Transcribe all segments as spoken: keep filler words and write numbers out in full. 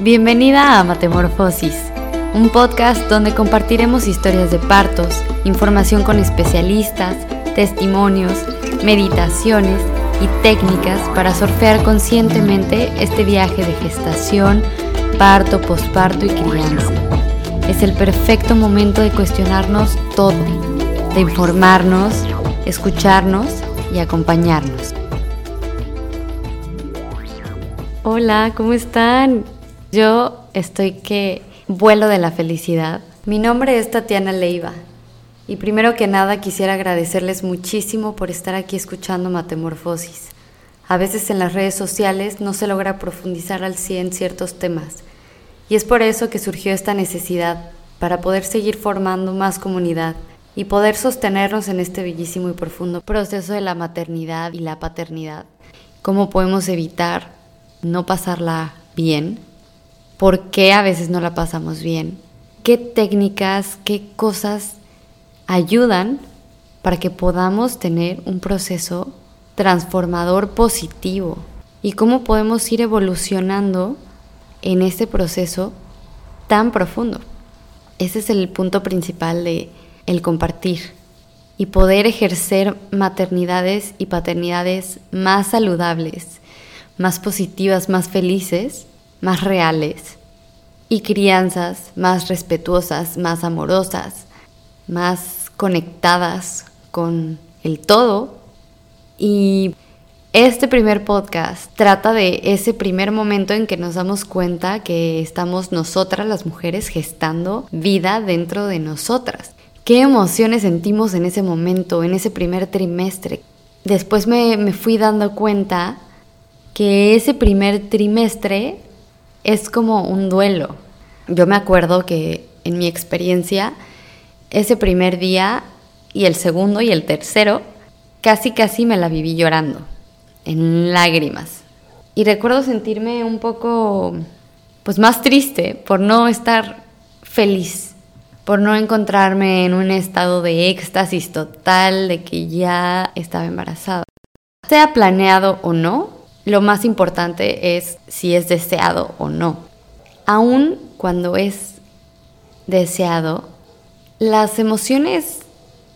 Bienvenida a Matemorfosis, un podcast donde compartiremos historias de partos, información con especialistas, testimonios, meditaciones y técnicas para surfear conscientemente este viaje de gestación, parto, posparto y crianza. Es el perfecto momento de cuestionarnos todo, de informarnos, escucharnos y acompañarnos. Hola, ¿cómo están? Yo estoy que vuelo de la felicidad. Mi nombre es Tatiana Leiva y primero que nada quisiera agradecerles muchísimo por estar aquí escuchando Matemorfosis. A veces en las redes sociales no se logra profundizar al cien ciertos temas y es por eso que surgió esta necesidad para poder seguir formando más comunidad y poder sostenernos en este bellísimo y profundo proceso de la maternidad y la paternidad. ¿Cómo podemos evitar no pasarla bien? ¿Por qué a veces no la pasamos bien? ¿Qué técnicas, qué cosas ayudan para que podamos tener un proceso transformador positivo? ¿Y cómo podemos ir evolucionando en este proceso tan profundo? Ese es el punto principal de el compartir y poder ejercer maternidades y paternidades más saludables, más positivas, más felices, más reales, y crianzas más respetuosas, más amorosas, más conectadas con el todo. Y este primer podcast trata de ese primer momento en que nos damos cuenta que estamos nosotras, las mujeres, gestando vida dentro de nosotras. ¿Qué emociones sentimos en ese momento, en ese primer trimestre? Después me, me fui dando cuenta que ese primer trimestre es como un duelo. Yo me acuerdo que en mi experiencia, ese primer día y el segundo y el tercero, casi casi me la viví llorando, en lágrimas. Y recuerdo sentirme un poco, pues más triste por no estar feliz, por no encontrarme en un estado de éxtasis total de que ya estaba embarazada. Sea planeado o no, lo más importante es si es deseado o no. Aun cuando es deseado, las emociones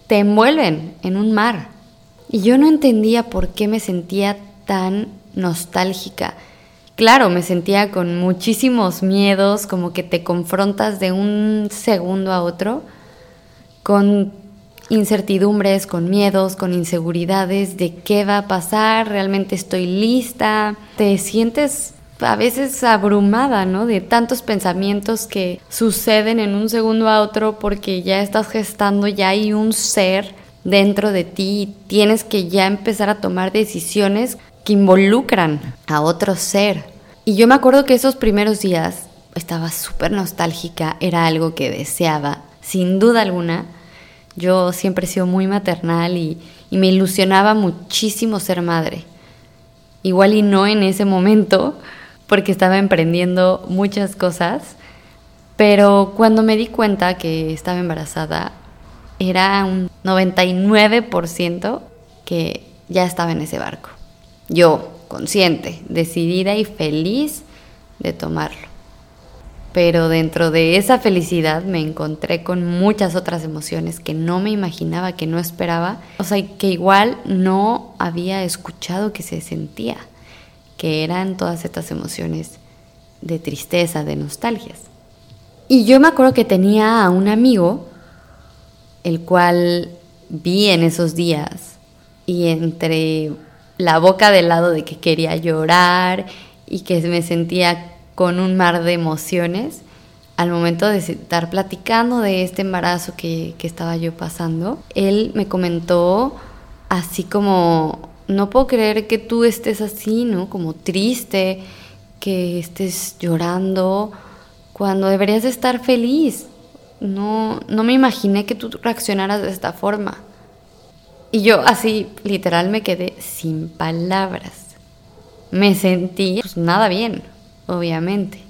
te envuelven en un mar. Y yo no entendía por qué me sentía tan nostálgica. Claro, me sentía con muchísimos miedos, como que te confrontas de un segundo a otro, con incertidumbres, con miedos, con inseguridades de qué va a pasar, realmente estoy lista. Te sientes a veces abrumada, ¿no? De tantos pensamientos que suceden en un segundo a otro porque ya estás gestando, ya hay un ser dentro de ti y tienes que ya empezar a tomar decisiones que involucran a otro ser. Y yo me acuerdo que esos primeros días estaba súper nostálgica, era algo que deseaba, sin duda alguna. Yo siempre he sido muy maternal y, y me ilusionaba muchísimo ser madre. Igual y no en ese momento, porque estaba emprendiendo muchas cosas, pero cuando me di cuenta que estaba embarazada, era un noventa y nueve por ciento que ya estaba en ese barco. Yo, consciente, decidida y feliz de tomarlo. Pero dentro de esa felicidad me encontré con muchas otras emociones que no me imaginaba, que no esperaba. O sea, que igual no había escuchado que se sentía, que eran todas estas emociones de tristeza, de nostalgias. Y yo me acuerdo que tenía a un amigo, el cual vi en esos días, y entre la boca del lado de que quería llorar y que me sentía con un mar de emociones, al momento de estar platicando de este embarazo que, que estaba yo pasando, él me comentó así como, no puedo creer que tú estés así, ¿no? Como triste, que estés llorando, cuando deberías de estar feliz. No, no me imaginé que tú reaccionaras de esta forma. Y yo así, literal, me quedé sin palabras. Me sentí pues nada bien, obviamente.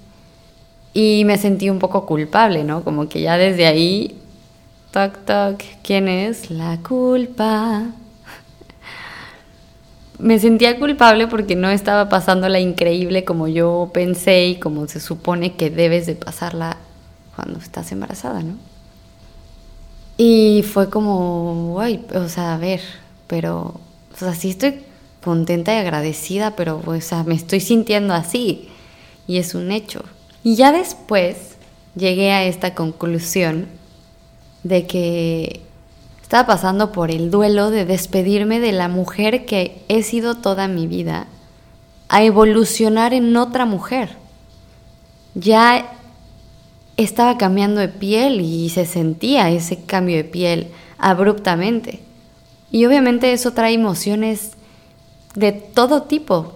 Y me sentí un poco culpable, ¿no? Como que ya desde ahí, toc, toc, ¿quién es la culpa? me sentía culpable porque no estaba pasándola increíble como yo pensé y como se supone que debes de pasarla cuando estás embarazada, ¿no? Y fue como, uy, o sea, a ver, pero, o sea, sí estoy contenta y agradecida, pero, o sea, me estoy sintiendo así y es un hecho. Y ya después llegué a esta conclusión de que estaba pasando por el duelo de despedirme de la mujer que he sido toda mi vida a evolucionar en otra mujer. Ya estaba cambiando de piel y se sentía ese cambio de piel abruptamente. Y obviamente eso trae emociones de todo tipo.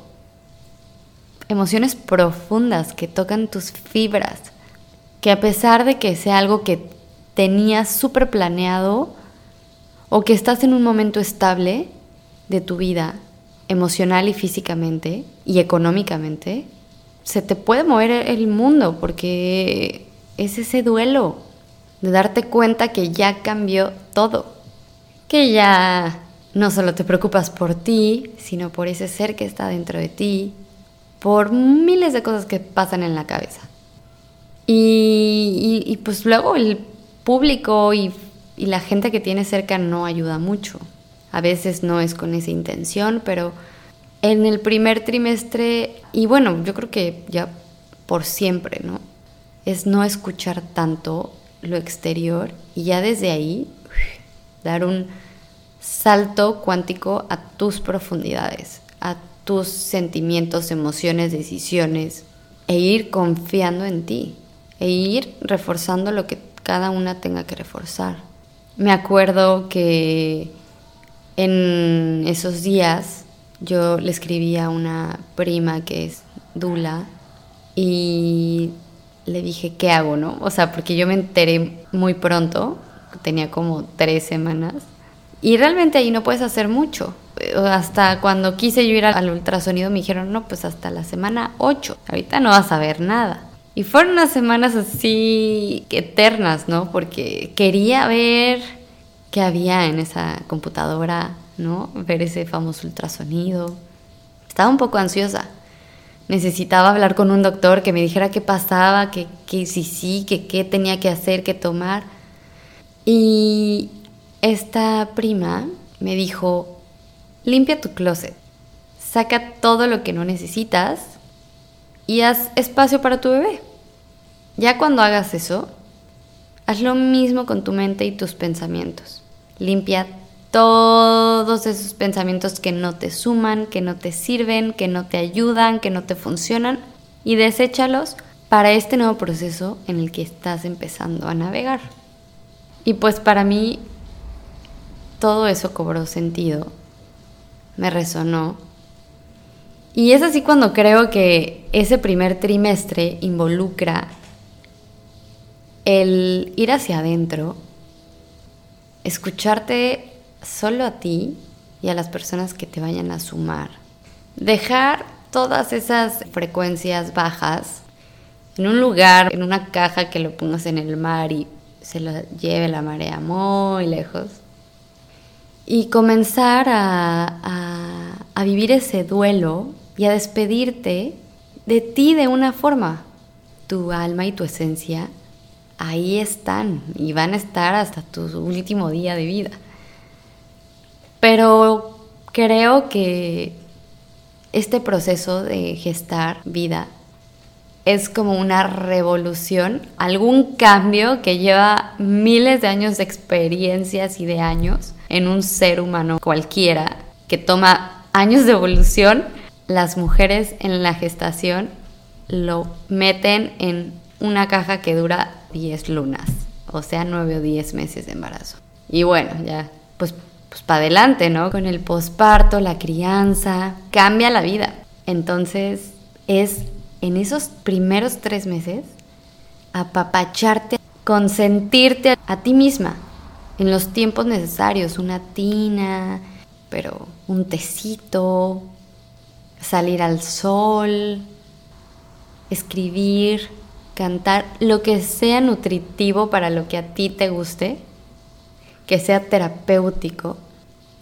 Emociones profundas que tocan tus fibras, que a pesar de que sea algo que tenías súper planeado o que estás en un momento estable de tu vida, emocional y físicamente y económicamente, se te puede mover el mundo porque es ese duelo de darte cuenta que ya cambió todo, que ya no solo te preocupas por ti, sino por ese ser que está dentro de ti, por miles de cosas que pasan en la cabeza. Y, y, y pues luego el público y, y la gente que tienes cerca no ayuda mucho. A veces no es con esa intención, pero en el primer trimestre, y bueno, yo creo que ya por siempre, ¿no? Es no escuchar tanto lo exterior y ya desde ahí dar un salto cuántico a tus profundidades, a tus sentimientos, emociones, decisiones, e ir confiando en ti, e ir reforzando lo que cada una tenga que reforzar. Me acuerdo que en esos días yo le escribí a una prima que es Dula y le dije, ¿qué hago, no? O sea, porque yo me enteré muy pronto, tenía como tres semanas, y realmente ahí no puedes hacer mucho. Hasta cuando quise yo ir al ultrasonido me dijeron, no, pues hasta la semana ocho, ahorita no vas a ver nada. Y fueron unas semanas así eternas, ¿no? Porque quería ver qué había en esa computadora, ¿no? Ver ese famoso ultrasonido. Estaba un poco ansiosa. Necesitaba hablar con un doctor que me dijera qué pasaba, que, que sí, sí, que qué tenía que hacer, qué tomar. Y esta prima me dijo, limpia tu closet, saca todo lo que no necesitas y haz espacio para tu bebé. Ya cuando hagas eso, haz lo mismo con tu mente y tus pensamientos. Limpia todos esos pensamientos que no te suman, que no te sirven, que no te ayudan, que no te funcionan y deséchalos para este nuevo proceso en el que estás empezando a navegar. Y pues para mí todo eso cobró sentido. Me resonó. Y es así cuando creo que ese primer trimestre involucra el ir hacia adentro, escucharte solo a ti y a las personas que te vayan a sumar. Dejar todas esas frecuencias bajas en un lugar, en una caja que lo pongas en el mar y se lo lleve la marea muy lejos. Y comenzar a, a, a vivir ese duelo y a despedirte de ti de una forma. Tu alma y tu esencia ahí están y van a estar hasta tu último día de vida. Pero creo que este proceso de gestar vida es como una revolución, algún cambio que lleva miles de años de experiencias y de años en un ser humano cualquiera, que toma años de evolución. Las mujeres en la gestación lo meten en una caja que dura diez lunas, o sea, nueve o diez meses de embarazo. Y bueno, ya, pues, pues para adelante, ¿no? Con el posparto, la crianza, cambia la vida. Entonces, es en esos primeros tres meses, apapacharte, consentirte a ti misma, en los tiempos necesarios, una tina, pero un tecito, salir al sol, escribir, cantar, lo que sea nutritivo para lo que a ti te guste, que sea terapéutico,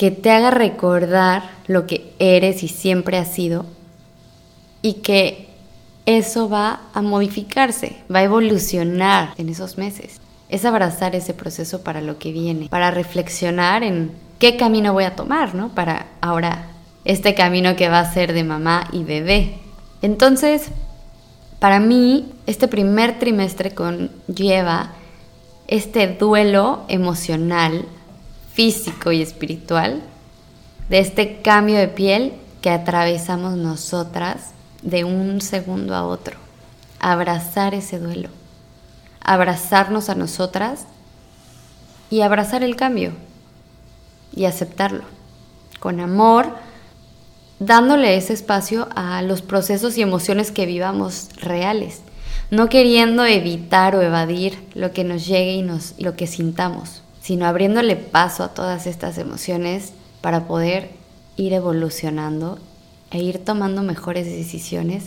que te haga recordar lo que eres y siempre has sido, y que eso va a modificarse, va a evolucionar en esos meses. Es abrazar ese proceso para lo que viene, para reflexionar en qué camino voy a tomar, ¿no? Para ahora este camino que va a ser de mamá y bebé. Entonces, para mí, este primer trimestre conlleva este duelo emocional, físico y espiritual de este cambio de piel que atravesamos nosotras de un segundo a otro. Abrazar ese duelo, abrazarnos a nosotras y abrazar el cambio y aceptarlo con amor, dándole ese espacio a los procesos y emociones que vivamos reales, no queriendo evitar o evadir lo que nos llegue y, nos, y lo que sintamos, sino abriéndole paso a todas estas emociones para poder ir evolucionando e ir tomando mejores decisiones,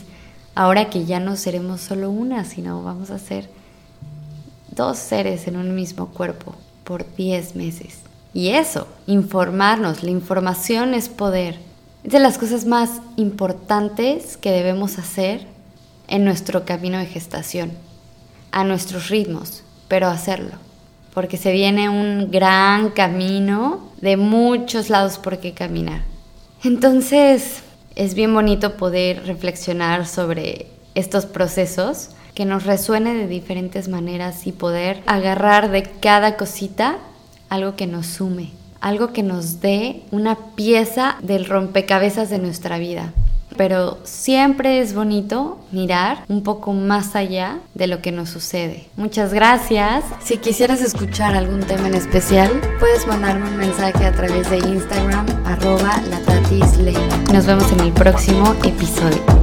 ahora que ya no seremos solo una, sino vamos a ser dos seres en un mismo cuerpo por diez meses. Y eso, informarnos, la información es poder. Es de las cosas más importantes que debemos hacer en nuestro camino de gestación, a nuestros ritmos, pero hacerlo, porque se viene un gran camino de muchos lados por qué caminar. Entonces, es bien bonito poder reflexionar sobre estos procesos, que nos resuene de diferentes maneras y poder agarrar de cada cosita algo que nos sume, algo que nos dé una pieza del rompecabezas de nuestra vida. Pero siempre es bonito mirar un poco más allá de lo que nos sucede. Muchas gracias. Si quisieras escuchar algún tema en especial, puedes mandarme un mensaje a través de Instagram, arroba latatisleiva. Nos vemos en el próximo episodio.